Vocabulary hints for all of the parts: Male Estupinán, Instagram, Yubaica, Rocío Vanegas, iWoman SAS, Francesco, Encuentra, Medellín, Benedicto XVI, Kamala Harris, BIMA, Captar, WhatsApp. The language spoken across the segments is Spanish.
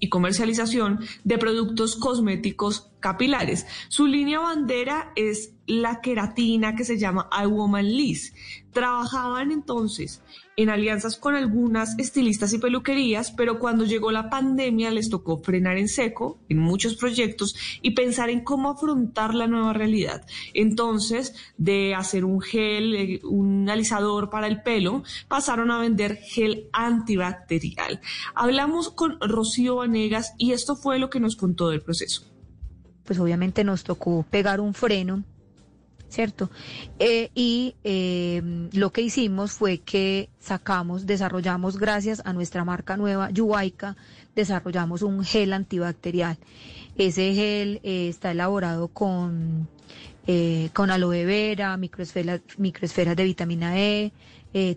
y comercialización de productos cosméticos capilares. Su línea bandera es la queratina, que se llama iWoman SAS. Trabajaban entonces en alianzas con algunas estilistas y peluquerías, pero cuando llegó la pandemia les tocó frenar en seco en muchos proyectos y pensar en cómo afrontar la nueva realidad. Entonces, de hacer un gel, un alisador para el pelo, pasaron a vender gel antibacterial. Hablamos con Rocío Vanegas y esto fue lo que nos contó del proceso. Pues obviamente nos tocó pegar un freno, ¿cierto? Lo que hicimos fue que desarrollamos, gracias a nuestra marca nueva, Yubaica, desarrollamos un gel antibacterial. Ese gel está elaborado con aloe vera, microesferas de vitamina E,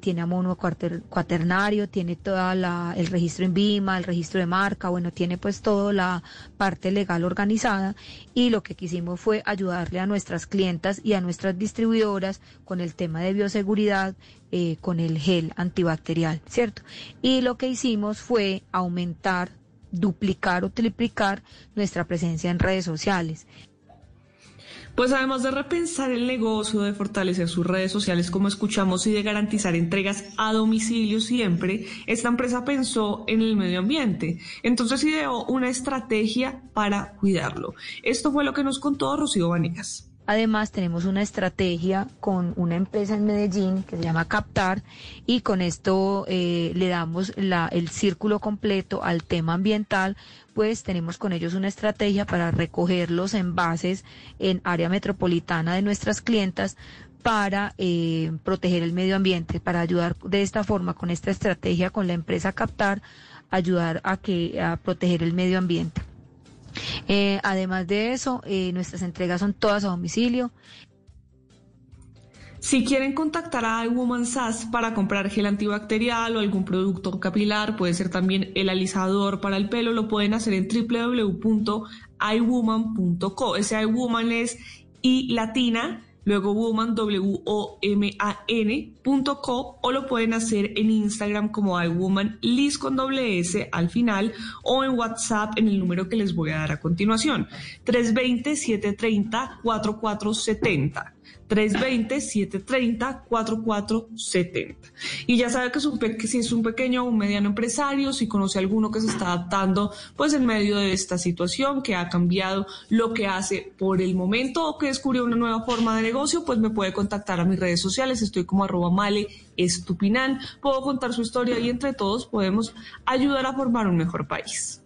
tiene amono cuaternario, tiene toda el registro en BIMA, el registro de marca, bueno, tiene pues toda la parte legal organizada, y lo que quisimos fue ayudarle a nuestras clientas y a nuestras distribuidoras con el tema de bioseguridad, con el gel antibacterial, ¿cierto? Y lo que hicimos fue aumentar, duplicar o triplicar nuestra presencia en redes sociales. Pues además de repensar el negocio, de fortalecer sus redes sociales, como escuchamos, y de garantizar entregas a domicilio siempre, esta empresa pensó en el medio ambiente. Entonces ideó una estrategia para cuidarlo. Esto fue lo que nos contó Rocío Vanegas. Además, tenemos una estrategia con una empresa en Medellín que se llama Captar, y con esto le damos el círculo completo al tema ambiental. Pues tenemos con ellos una estrategia para recoger los envases en área metropolitana de nuestras clientas para proteger el medio ambiente, para ayudar de esta forma, con esta estrategia con la empresa Captar, ayudar a proteger el medio ambiente. Además de eso, nuestras entregas son todas a domicilio. Si quieren contactar a iWoman SAS para comprar gel antibacterial o algún producto capilar, puede ser también el alisador para el pelo, lo pueden hacer en www.iwoman.co. Ese iWoman es I latina, luego woman, WOMAN.co, o lo pueden hacer en Instagram como iWoman SAS con doble S al final, o en WhatsApp en el número que les voy a dar a continuación, 320-730-4470. 320-730-4470. Y ya sabe que si es un pequeño o un mediano empresario, si conoce a alguno que se está adaptando pues en medio de esta situación, que ha cambiado lo que hace por el momento o que descubrió una nueva forma de negocio, pues me puede contactar a mis redes sociales. Estoy como @Male Estupinán. Puedo contar su historia y entre todos podemos ayudar a formar un mejor país.